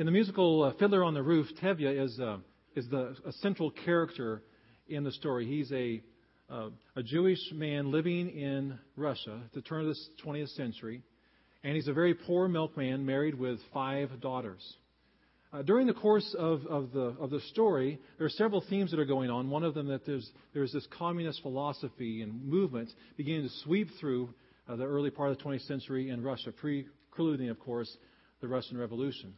In the musical Fiddler on the Roof, Tevye is a central character in the story. He's a Jewish man living in Russia at the turn of the 20th century, and he's a very poor milkman married with 5 daughters. During the course of the story, there are several themes that are going on. One of them that there's this communist philosophy and movement beginning to sweep through the early part of the 20th century in Russia, preluding, of course, the Russian Revolution.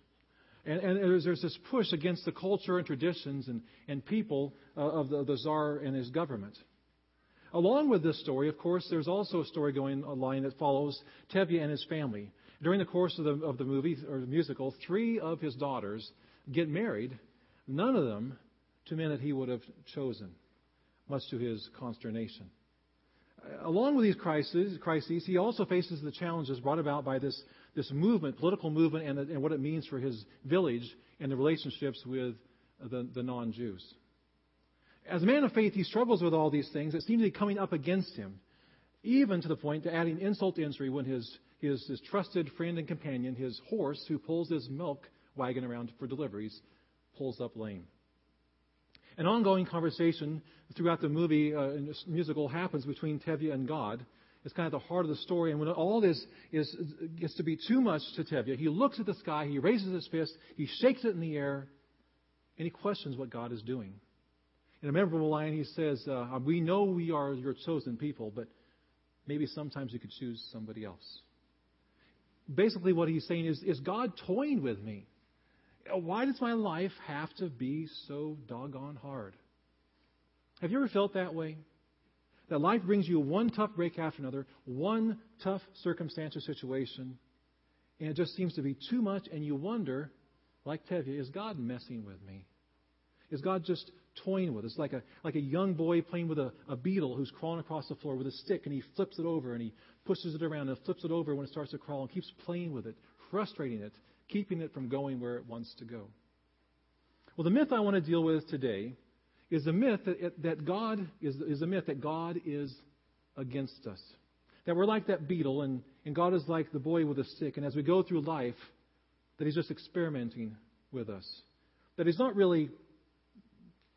And there's this push against the culture and traditions and people of the Tsar and his government. Along with this story, of course, there's also a story going online that follows Tevye and his family. During the course of the movie or the musical, 3 of his daughters get married, none of them to men that he would have chosen, much to his consternation. Along with these crises, he also faces the challenges brought about by this movement, political movement, and what it means for his village and the relationships with the non-Jews. As a man of faith, he struggles with all these things that seem to be coming up against him, even to the point to adding insult to injury when his trusted friend and companion, his horse, who pulls his milk wagon around for deliveries, pulls up lame. An ongoing conversation throughout the movie and musical happens between Tevye and God. It's kind of the heart of the story. And when all this gets to be too much to Tevye, he looks at the sky, he raises his fist, he shakes it in the air, and he questions what God is doing. In a memorable line, he says, we know we are your chosen people, but maybe sometimes you could choose somebody else. Basically what he's saying is God toying with me? Why does my life have to be so doggone hard? Have you ever felt that way? That life brings you one tough break after another, one tough circumstance or situation, and it just seems to be too much, and you wonder, like Tevye, is God messing with me? Is God just toying with us? Like a young boy playing with a beetle who's crawling across the floor with a stick, and he flips it over, and he pushes it around, and flips it over when it starts to crawl, and keeps playing with it, frustrating it, keeping it from going where it wants to go. Well, the myth I want to deal with today is the myth that God is a myth that God is against us, that we're like that beetle, and God is like the boy with a stick, and as we go through life, that He's just experimenting with us, that He's not really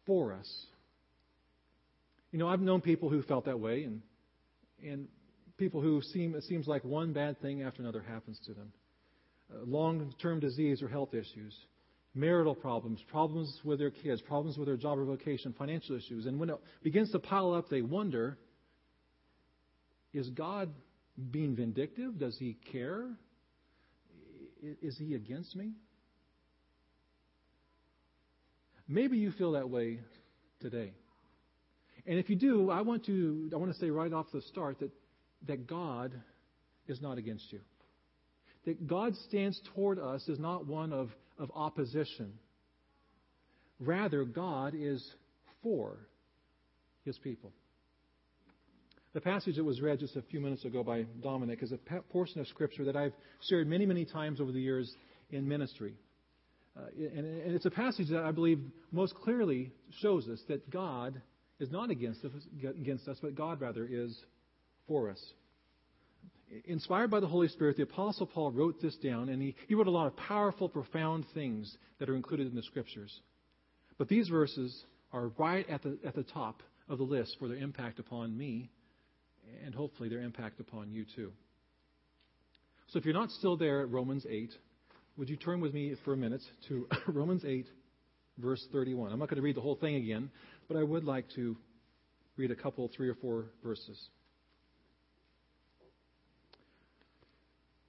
for us. You know, I've known people who felt that way, and people who it seems like one bad thing after another happens to them. Long-term disease or health issues, marital problems, problems with their kids, problems with their job or vocation, financial issues. And when it begins to pile up, they wonder, is God being vindictive? Does He care? Is He against me? Maybe you feel that way today. And if you do, I want to say right off the start that God is not against you. That God's stance toward us is not one of opposition. Rather, God is for His people. The passage that was read just a few minutes ago by Dominic is a portion of Scripture that I've shared many, many times over the years in ministry. And it's a passage that I believe most clearly shows us that God is not against us, but God, rather, is for us. Inspired by the Holy Spirit, the Apostle Paul wrote this down, and he wrote a lot of powerful, profound things that are included in the Scriptures. But these verses are right at the top of the list for their impact upon me, and hopefully their impact upon you too. So if you're not still there at Romans 8, would you turn with me for a minute to Romans 8, verse 31. I'm not going to read the whole thing again, but I would like to read a couple, 3 or 4 verses.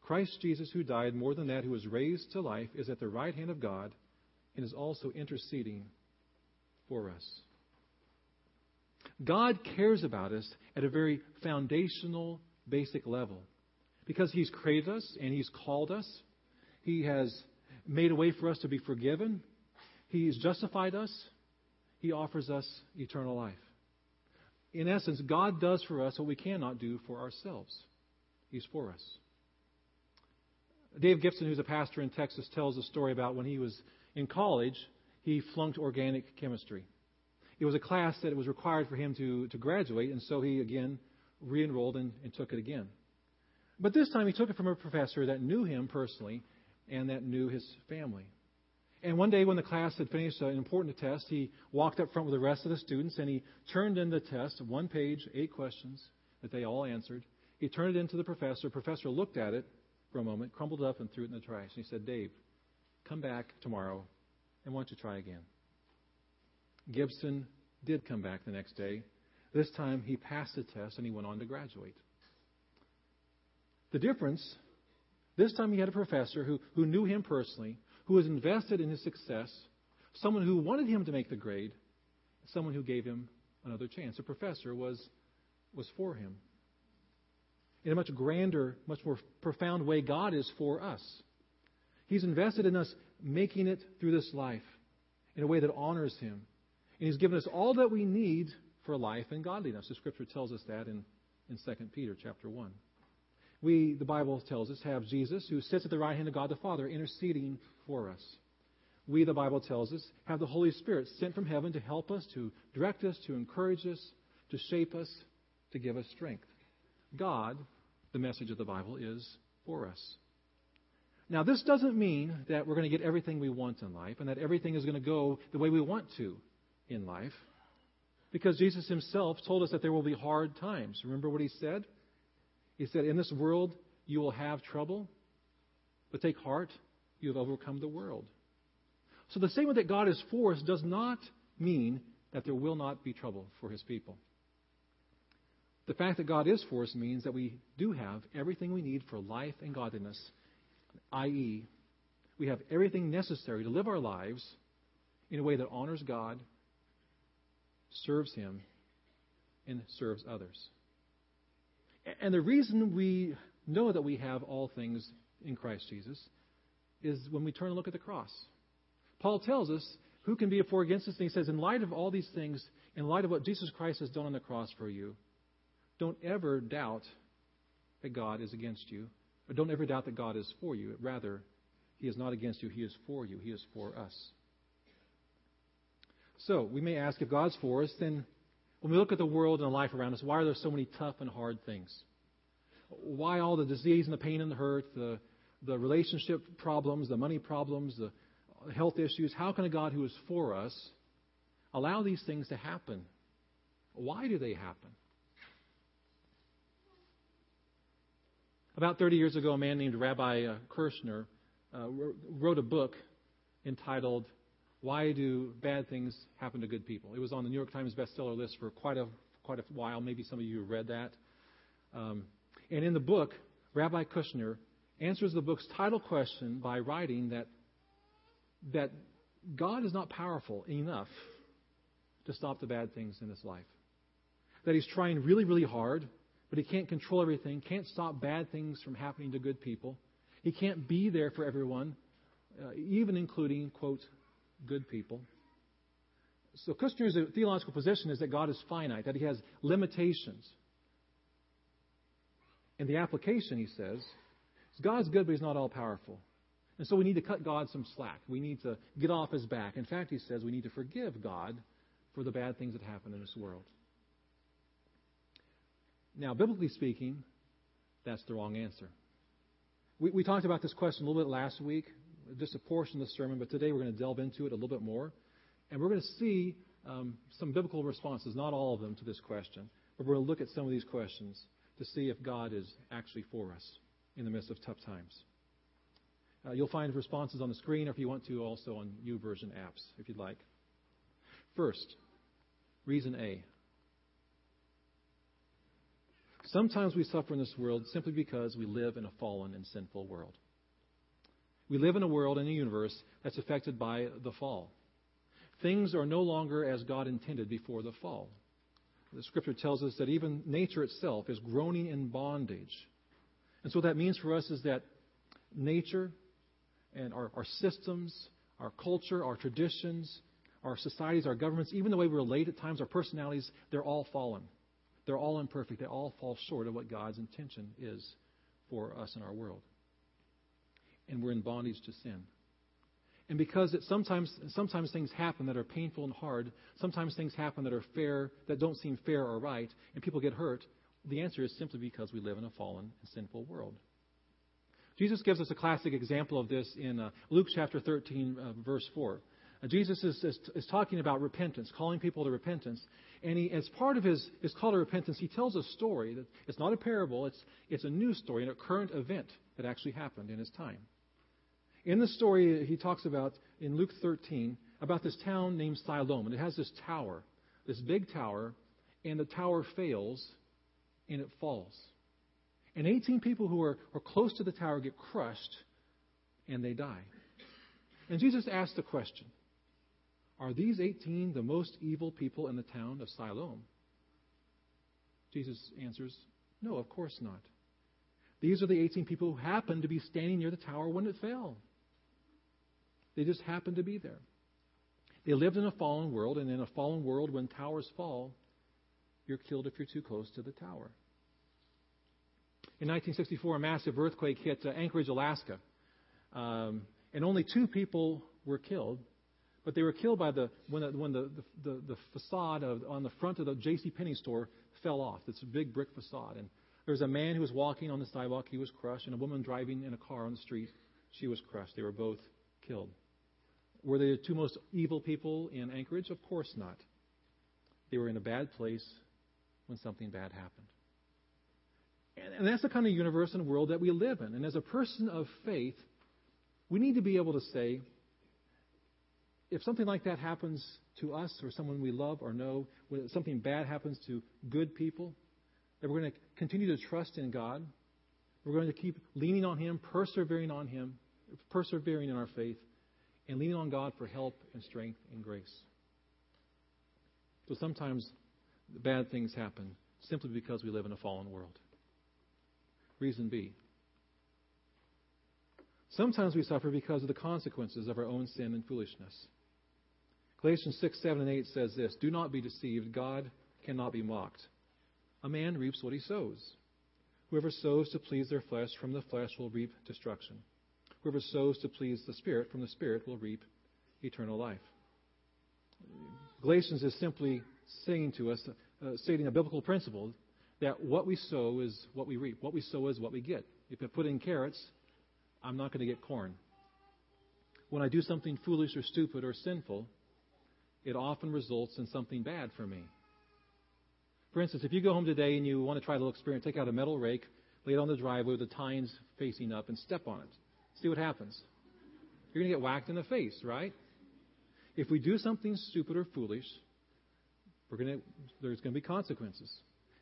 Christ Jesus, who died, more than that, who was raised to life, is at the right hand of God and is also interceding for us. God cares about us at a very foundational, basic level because He's created us and He's called us. He has made a way for us to be forgiven. He's justified us. He offers us eternal life. In essence, God does for us what we cannot do for ourselves. He's for us. Dave Gibson, who's a pastor in Texas, tells a story about when he was in college, he flunked organic chemistry. It was a class that it was required for him to graduate, and so he again re-enrolled and took it again. But this time he took it from a professor that knew him personally and that knew his family. And one day when the class had finished an important test, he walked up front with the rest of the students and he turned in the test, one page, 8 questions that they all answered. He turned it in to the professor. The professor looked at it for a moment, crumpled it up and threw it in the trash. And he said, "Dave, come back tomorrow and why don't you try again?" Gibson did come back the next day. This time he passed the test and he went on to graduate. The difference, this time he had a professor who knew him personally, who was invested in his success, someone who wanted him to make the grade, someone who gave him another chance. The professor was for him. In a much grander, much more profound way, God is for us. He's invested in us making it through this life in a way that honors him. And he's given us all that we need for life and godliness. The scripture tells us that in 2 Peter chapter 1. We, the Bible tells us, have Jesus who sits at the right hand of God the Father interceding for us. We, the Bible tells us, have the Holy Spirit sent from heaven to help us, to direct us, to encourage us, to shape us, to give us strength. God, the message of the Bible, is for us. Now, this doesn't mean that we're going to get everything we want in life and that everything is going to go the way we want to in life, because Jesus himself told us that there will be hard times. Remember what he said? He said, "In this world you will have trouble, but take heart, you have overcome the world." So the statement that God is for us does not mean that there will not be trouble for his people. The fact that God is for us means that we do have everything we need for life and godliness, i.e., we have everything necessary to live our lives in a way that honors God, serves him, and serves others. And the reason we know that we have all things in Christ Jesus is when we turn and look at the cross. Paul tells us, who can be for against us? And he says, in light of all these things, in light of what Jesus Christ has done on the cross for you, don't ever doubt that God is against you. Or don't ever doubt that God is for you. Rather, he is not against you. He is for you. He is for us. So we may ask, if God's for us, then when we look at the world and the life around us, why are there so many tough and hard things? Why all the disease and the pain and the hurt, the relationship problems, the money problems, the health issues? How can a God who is for us allow these things to happen? Why do they happen? About 30 years ago, a man named Rabbi Kushner wrote a book entitled Why Do Bad Things Happen to Good People? It was on the New York Times bestseller list for quite a while. Maybe some of you read that. And in the book, Rabbi Kushner answers the book's title question by writing that God is not powerful enough to stop the bad things in this life. That he's trying really, really hard, but he can't control everything, can't stop bad things from happening to good people. He can't be there for everyone, even including, quote, good people. So Kushner's theological position is that God is finite, that he has limitations. And the application, he says, is God's good, but he's not all-powerful. And so we need to cut God some slack. We need to get off his back. In fact, he says we need to forgive God for the bad things that happen in this world. Now, biblically speaking, that's the wrong answer. We talked about this question a little bit last week, just a portion of the sermon, but today we're going to delve into it a little bit more. And we're going to see some biblical responses, not all of them, to this question. But we're going to look at some of these questions to see if God is actually for us in the midst of tough times. You'll find responses on the screen, or if you want to, also on YouVersion apps, if you'd like. First, reason A. Sometimes we suffer in this world simply because we live in a fallen and sinful world. We live in a world and a universe that's affected by the fall. Things are no longer as God intended before the fall. The scripture tells us that even nature itself is groaning in bondage. And so what that means for us is that nature and our systems, our culture, our traditions, our societies, our governments, even the way we relate at times, our personalities, they're all fallen. They're all imperfect. They all fall short of what God's intention is for us in our world. And we're in bondage to sin. And because it sometimes things happen that are painful and hard, sometimes things happen that are fair, that don't seem fair or right, and people get hurt, the answer is simply because we live in a fallen and sinful world. Jesus gives us a classic example of this in Luke chapter 13, verse 4. Jesus is talking about repentance, calling people to repentance. And he, as part of his call to repentance, he tells a story. That it's not a parable. It's a news story and a current event that actually happened in his time. In the story, he talks about, in Luke 13, about this town named Siloam. And it has this tower, this big tower, and the tower fails and it falls. And 18 people who are close to the tower get crushed and they die. And Jesus asked the question, are these 18 the most evil people in the town of Siloam? Jesus answers, no, of course not. These are the 18 people who happened to be standing near the tower when it fell. They just happened to be there. They lived in a fallen world, and in a fallen world, when towers fall, you're killed if you're too close to the tower. In 1964, a massive earthquake hit Anchorage, Alaska, and only 2 people were killed. But they were killed by when the facade on the front of the JCPenney store fell off. It's a big brick facade. And there was a man who was walking on the sidewalk. He was crushed. And a woman driving in a car on the street, she was crushed. They were both killed. Were they the 2 most evil people in Anchorage? Of course not. They were in a bad place when something bad happened. And that's the kind of universe and world that we live in. And as a person of faith, we need to be able to say, if something like that happens to us or someone we love or know, when something bad happens to good people, that we're going to continue to trust in God. We're going to keep leaning on Him, persevering in our faith, and leaning on God for help and strength and grace. So sometimes bad things happen simply because we live in a fallen world. Reason B. Sometimes we suffer because of the consequences of our own sin and foolishness. Galatians 6, 7, and 8 says this, do not be deceived. God cannot be mocked. A man reaps what he sows. Whoever sows to please their flesh from the flesh will reap destruction. Whoever sows to please the Spirit from the Spirit will reap eternal life. Galatians is simply saying to us, stating a biblical principle that what we sow is what we reap. What we sow is what we get. If I put in carrots, I'm not going to get corn. When I do something foolish or stupid or sinful, it often results in something bad for me. For instance, if you go home today and you want to try a little experiment, take out a metal rake, lay it on the driveway with the tines facing up, and step on it. See what happens. You're going to get whacked in the face, right? If we do something stupid or foolish, there's going to be consequences.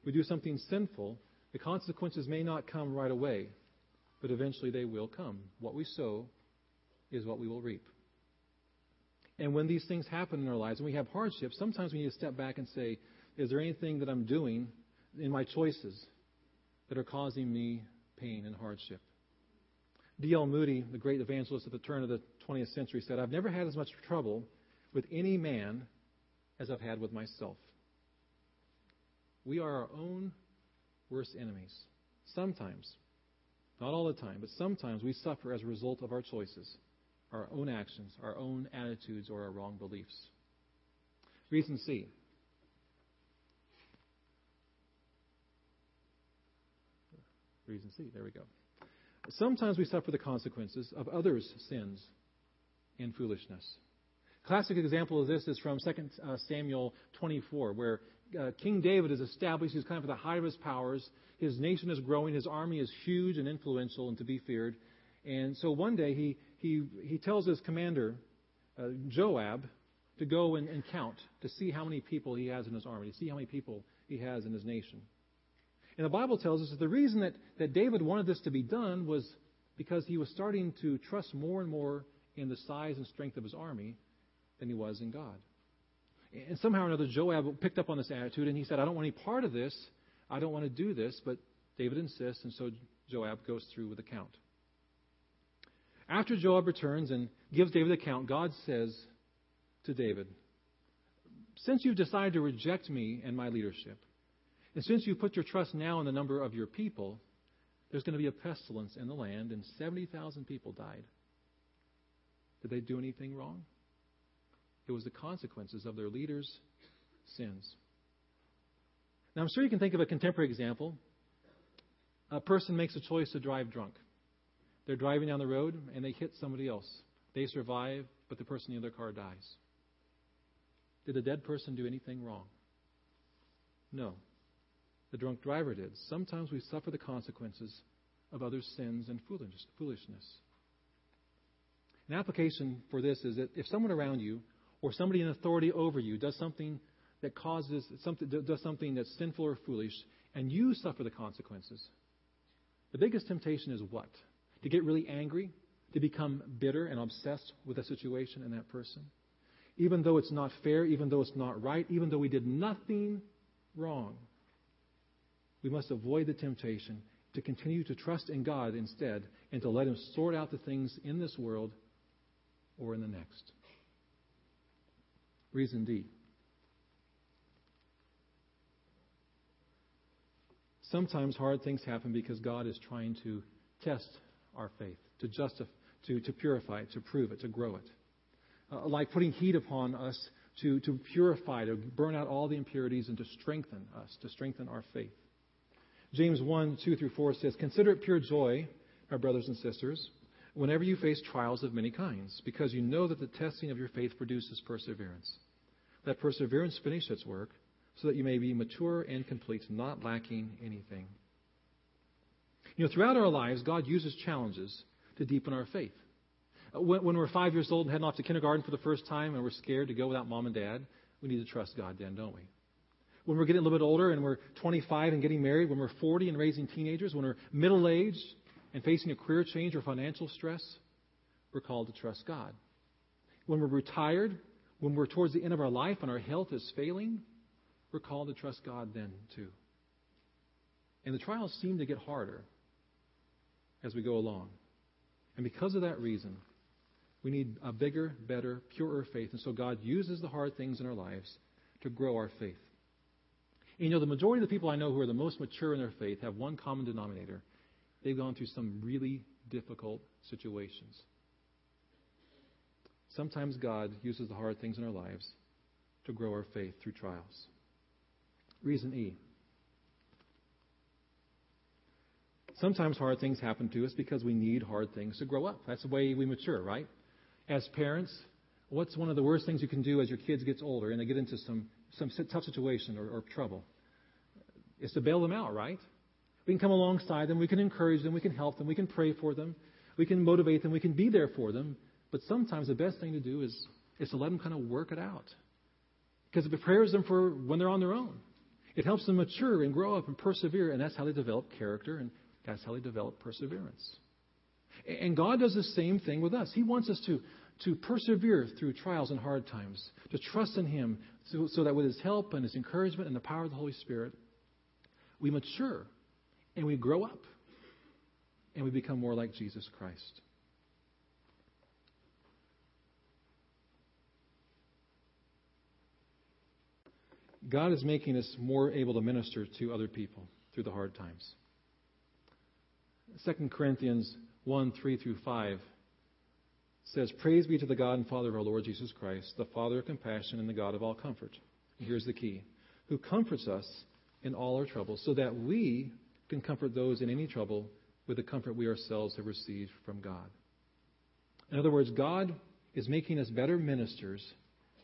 If we do something sinful, the consequences may not come right away, but eventually they will come. What we sow is what we will reap. And when these things happen in our lives, when we have hardships, sometimes we need to step back and say, is there anything that I'm doing in my choices that are causing me pain and hardship? D.L. Moody, the great evangelist at the turn of the 20th century, said, I've never had as much trouble with any man as I've had with myself. We are our own worst enemies. Sometimes. Not all the time, but sometimes we suffer as a result of our choices, our own actions, our own attitudes, or our wrong beliefs. Reason C. There we go. Sometimes we suffer the consequences of others' sins and foolishness. Classic example of this is from Second Samuel 24, where King David is established. He's kind of at the height of his powers. His nation is growing. His army is huge and influential and to be feared. And so one day he tells his commander, Joab, to go and count, to see how many people he has in his army, to see how many people he has in his nation. And the Bible tells us that the reason that David wanted this to be done was because he was starting to trust more and more in the size and strength of his army than he was in God. And somehow or another, Joab picked up on this attitude, and he said, I don't want any part of this. I don't want to do this. But David insists, and so Joab goes through with the count. After Joab returns and gives David the count, God says to David, Since you've decided to reject me and my leadership, and since you put your trust now in the number of your people, there's going to be a pestilence in the land, and 70,000 people died. Did they do anything wrong? It was the consequences of their leaders' sins. Now, I'm sure you can think of a contemporary example. A person makes a choice to drive drunk. They're driving down the road, and they hit somebody else. They survive, but the person in the other car dies. Did a dead person do anything wrong? No. The drunk driver did. Sometimes we suffer the consequences of others' sins and foolishness. An application for this is that if someone around you or somebody in authority over you does something that's sinful or foolish, and you suffer the consequences, the biggest temptation is what? To get really angry, to become bitter and obsessed with a situation and that person, even though it's not fair, even though it's not right, even though we did nothing wrong. We must avoid the temptation to continue to trust in God instead, and to let Him sort out the things in this world or in the next. Reason D. Sometimes hard things happen because God is trying to test our faith, to justify, to purify it, to prove it, to grow it. Like putting heat upon us to purify, to burn out all the impurities, and to strengthen us, to strengthen our faith. James 1, 2 through 4 says, "Consider it pure joy, my brothers and sisters, whenever you face trials of many kinds, because you know that the testing of your faith produces perseverance. Let perseverance finish its work, so that you may be mature and complete, not lacking anything." You know, throughout our lives, God uses challenges to deepen our faith. When we're 5 years old and heading off to kindergarten for the first time, and we're scared to go without mom and dad, we need to trust God then, don't we? When we're getting a little bit older and we're 25 and getting married, when we're 40 and raising teenagers, when we're middle-aged and facing a career change or financial stress, we're called to trust God. When we're retired, when we're towards the end of our life and our health is failing, we're called to trust God then too. And the trials seem to get harder as we go along. And because of that reason, we need a bigger, better, purer faith. And so God uses the hard things in our lives to grow our faith. And you know, the majority of the people I know who are the most mature in their faith have one common denominator. They've gone through some really difficult situations. Sometimes God uses the hard things in our lives to grow our faith through trials. Reason E. Sometimes hard things happen to us because we need hard things to grow up. That's the way we mature, right? As parents, what's one of the worst things you can do as your kids gets older and they get into some tough situation or trouble? It's to bail them out, right? We can come alongside them. We can encourage them. We can help them. We can pray for them. We can motivate them. We can be there for them. But sometimes the best thing to do is to let them kind of work it out, because it prepares them for when they're on their own. It helps them mature and grow up and persevere, and that's how they develop character, and that's how they develop perseverance. And God does the same thing with us. He wants us to persevere through trials and hard times, to trust in Him so that with His help and His encouragement and the power of the Holy Spirit, we mature and we grow up and we become more like Jesus Christ. God is making us more able to minister to other people through the hard times. 2 Corinthians 1, 3 through 5 says, "Praise be to the God and Father of our Lord Jesus Christ, the Father of compassion and the God of all comfort." And here's the key. "Who comforts us in all our troubles, so that we can comfort those in any trouble with the comfort we ourselves have received from God." In other words, God is making us better ministers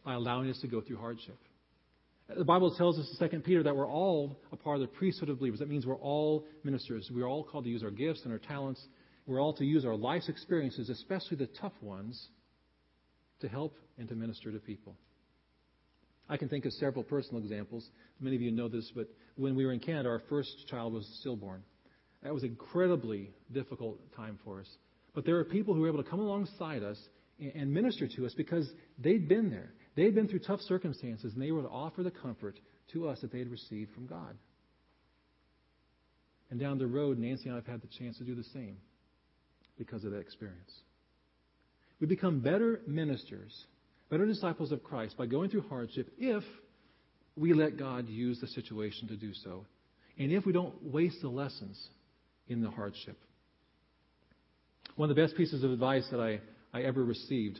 by allowing us to go through hardship. The Bible tells us in Second Peter that we're all a part of the priesthood of believers. That means we're all ministers. We're all called to use our gifts and our talents. We're all to use our life's experiences, especially the tough ones, to help and to minister to people. I can think of several personal examples. Many of you know this, but when we were in Canada, our first child was stillborn. That was an incredibly difficult time for us. But there are people who were able to come alongside us and minister to us because they'd been there. They had been through tough circumstances, and they were to offer the comfort to us that they had received from God. And down the road, Nancy and I have had the chance to do the same because of that experience. We become better ministers better disciples of Christ by going through hardship if we let God use the situation to do so, and if we don't waste the lessons in the hardship. One of the best pieces of advice that I ever received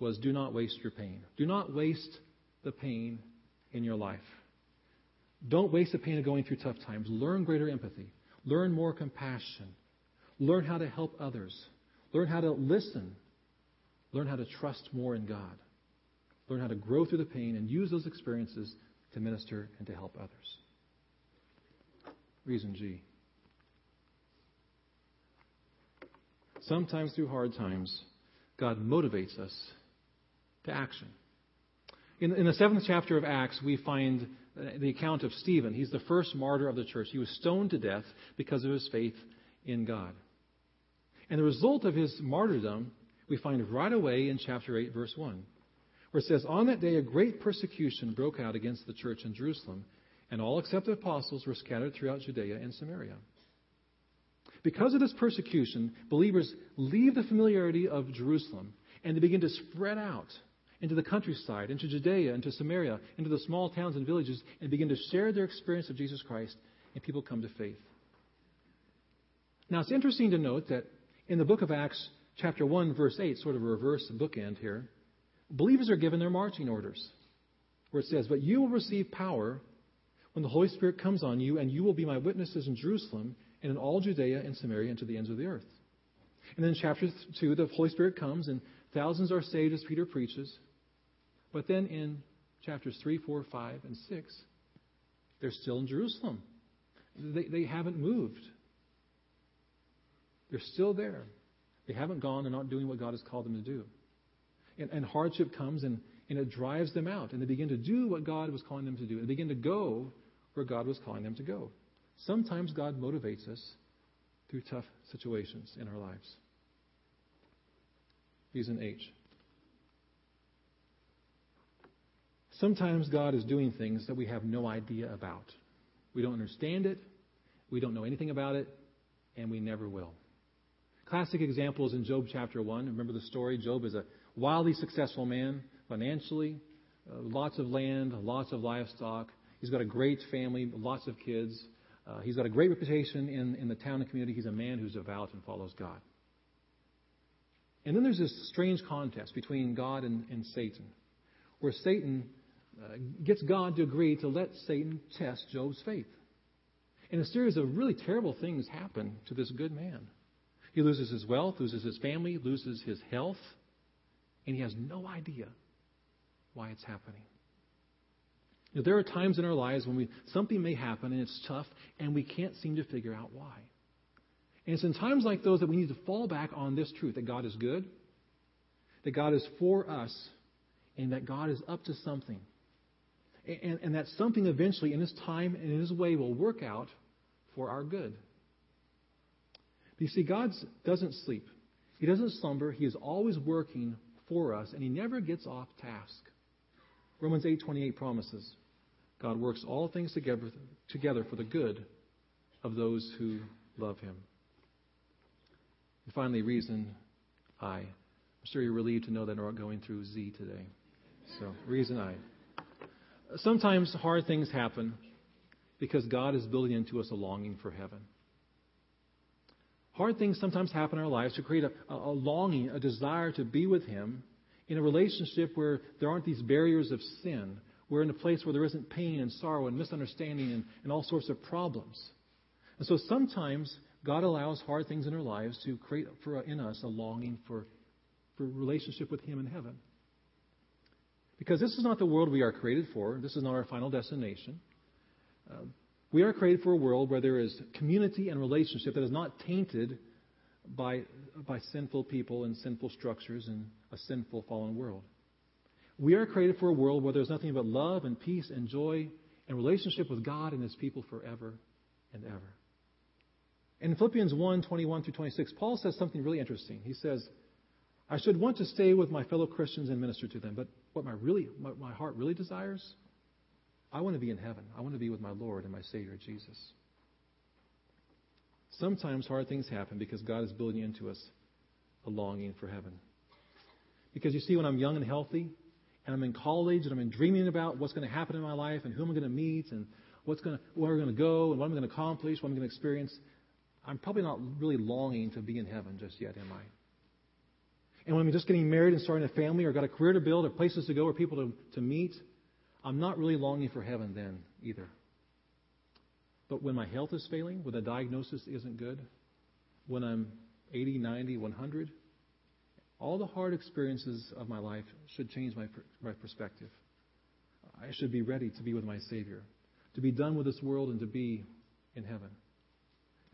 was do not waste your pain. Do not waste the pain in your life. Don't waste the pain of going through tough times. Learn greater empathy. Learn more compassion. Learn how to help others. Learn how to listen. Learn how to trust more in God. Learn how to grow through the pain and use those experiences to minister and to help others. Reason G. Sometimes through hard times, God motivates us to action. In the 7th chapter of Acts, we find the account of Stephen. He's the first martyr of the church. He was stoned to death because of his faith in God. And the result of his martyrdom, we find right away in chapter 8, verse 1, where it says, "On that day a great persecution broke out against the church in Jerusalem, and all except the apostles were scattered throughout Judea and Samaria." Because of this persecution, believers leave the familiarity of Jerusalem and they begin to spread out into the countryside, into Judea, into Samaria, into the small towns and villages, and begin to share their experience of Jesus Christ, and people come to faith. Now, it's interesting to note that in the book of Acts, chapter 1, verse 8, sort of a reverse bookend here, believers are given their marching orders, where it says, "But you will receive power when the Holy Spirit comes on you, and you will be my witnesses in Jerusalem and in all Judea and Samaria and to the ends of the earth." And then in chapter 2, the Holy Spirit comes, and thousands are saved as Peter preaches. But then in chapters 3, 4, 5, and 6, they're still in Jerusalem. They haven't moved. They're still there. They haven't gone. They're not doing what God has called them to do. And hardship comes, and it drives them out. And they begin to do what God was calling them to do. They begin to go where God was calling them to go. Sometimes God motivates us through tough situations in our lives. Reason H. Sometimes God is doing things that we have no idea about. We don't understand it. We don't know anything about it. And we never will. Classic examples in Job chapter 1. Remember the story? Job is a wildly successful man financially. Lots of land, lots of livestock. He's got a great family, lots of kids. He's got a great reputation in the town and community. He's a man who's devout and follows God. And then there's this strange contest between God and Satan, where Satan gets God to agree to let Satan test Job's faith. And a series of really terrible things happen to this good man. He loses his wealth, loses his family, loses his health, and he has no idea why it's happening. Now, there are times in our lives when something may happen and it's tough and we can't seem to figure out why. And it's in times like those that we need to fall back on this truth, that God is good, that God is for us, and that God is up to something. And that something eventually in His time and in His way will work out for our good. But you see, God doesn't sleep. He doesn't slumber. He is always working for us, and He never gets off task. Romans 8:28 promises, God works all things together for the good of those who love Him. And finally, reason I. I'm sure you're relieved to know that we're not going through Z today. So, reason I. Sometimes hard things happen because God is building into us a longing for heaven. Hard things sometimes happen in our lives to create a longing, a desire to be with Him in a relationship where there aren't these barriers of sin. We're in a place where there isn't pain and sorrow and misunderstanding and all sorts of problems. And so sometimes God allows hard things in our lives to create in us a longing for relationship with Him in heaven. Because this is not the world we are created for. This is not our final destination. We are created for a world where there is community and relationship that is not tainted by sinful people and sinful structures and a sinful fallen world. We are created for a world where there's nothing but love and peace and joy and relationship with God and His people forever and ever. In Philippians 1:21 through 26, Paul says something really interesting. He says, "I should want to stay with my fellow Christians and minister to them, but what my heart really desires, I want to be in heaven. I want to be with my Lord and my Savior, Jesus." Sometimes hard things happen because God is building into us a longing for heaven. Because you see, when I'm young and healthy, and I'm in college, and I'm dreaming about what's going to happen in my life, and who I'm going to meet, and where we're going to go, and what I'm going to accomplish, what I'm going to experience, I'm probably not really longing to be in heaven just yet, am I? And when I'm just getting married and starting a family, or got a career to build, or places to go, or people to meet, I'm not really longing for heaven then either. But when my health is failing, when the diagnosis isn't good, when I'm 80, 90, 100, all the hard experiences of my life should change my perspective. I should be ready to be with my Savior, to be done with this world and to be in heaven.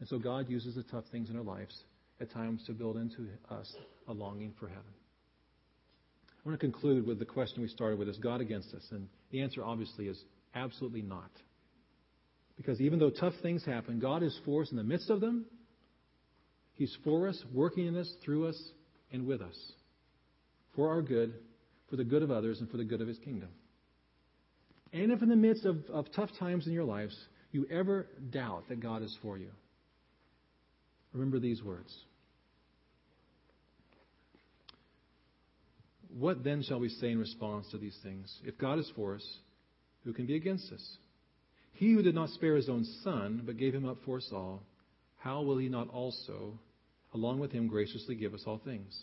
And so God uses the tough things in our lives at times to build into us a longing for heaven. I want to conclude with the question we started with, is God against us? And the answer obviously is absolutely not. Because even though tough things happen, God is for us in the midst of them. He's for us, working in us, through us, and with us. For our good, for the good of others, and for the good of His kingdom. And if in the midst of tough times in your lives, you ever doubt that God is for you, remember these words. What then shall we say in response to these things? If God is for us, who can be against us? He who did not spare His own Son, but gave Him up for us all, how will He not also, along with Him, graciously give us all things?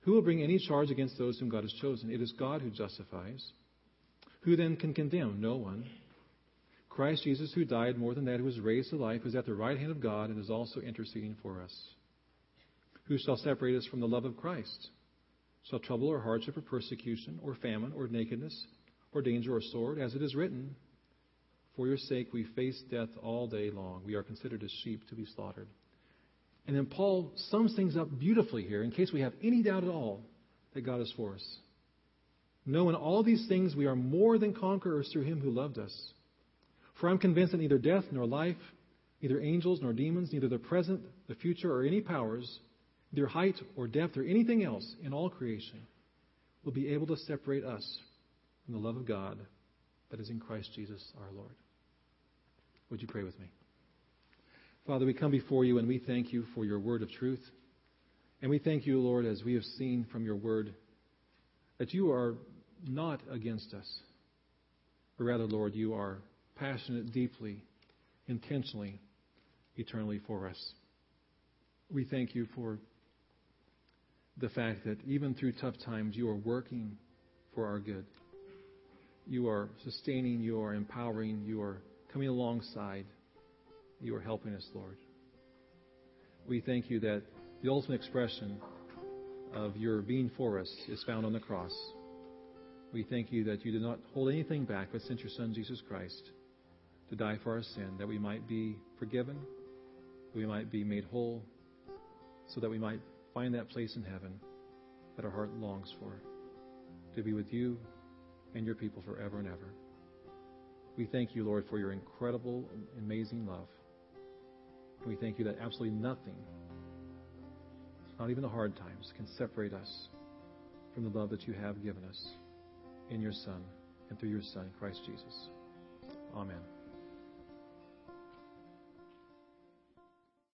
Who will bring any charge against those whom God has chosen? It is God who justifies. Who then can condemn? No one. Christ Jesus, who died, more than that, who was raised to life, is at the right hand of God and is also interceding for us. Who shall separate us from the love of Christ? Shall trouble or hardship or persecution or famine or nakedness or danger or sword? As it is written, for your sake we face death all day long. We are considered as sheep to be slaughtered. And then Paul sums things up beautifully here in case we have any doubt at all that God is for us. No, in all these things we are more than conquerors through Him who loved us. For I'm convinced that neither death nor life, neither angels nor demons, neither the present, the future, or any powers, neither height or depth or anything else in all creation, will be able to separate us from the love of God that is in Christ Jesus our Lord. Would you pray with me? Father, we come before You and we thank You for Your word of truth. And we thank You, Lord, as we have seen from Your word, that You are not against us. But rather, Lord, You are passionate, deeply, intentionally, eternally for us. We thank You for the fact that even through tough times, You are working for our good. You are sustaining, You are empowering, You are coming alongside, You are helping us, Lord. We thank You that the ultimate expression of Your being for us is found on the cross. We thank You that You did not hold anything back, but sent Your Son, Jesus Christ, to die for our sin, that we might be forgiven, that we might be made whole, so that we might find that place in heaven that our heart longs for, to be with You and Your people forever and ever. We thank You, Lord, for Your incredible, amazing love. We thank You that absolutely nothing, not even the hard times, can separate us from the love that You have given us in Your Son and through Your Son, Christ Jesus. Amen.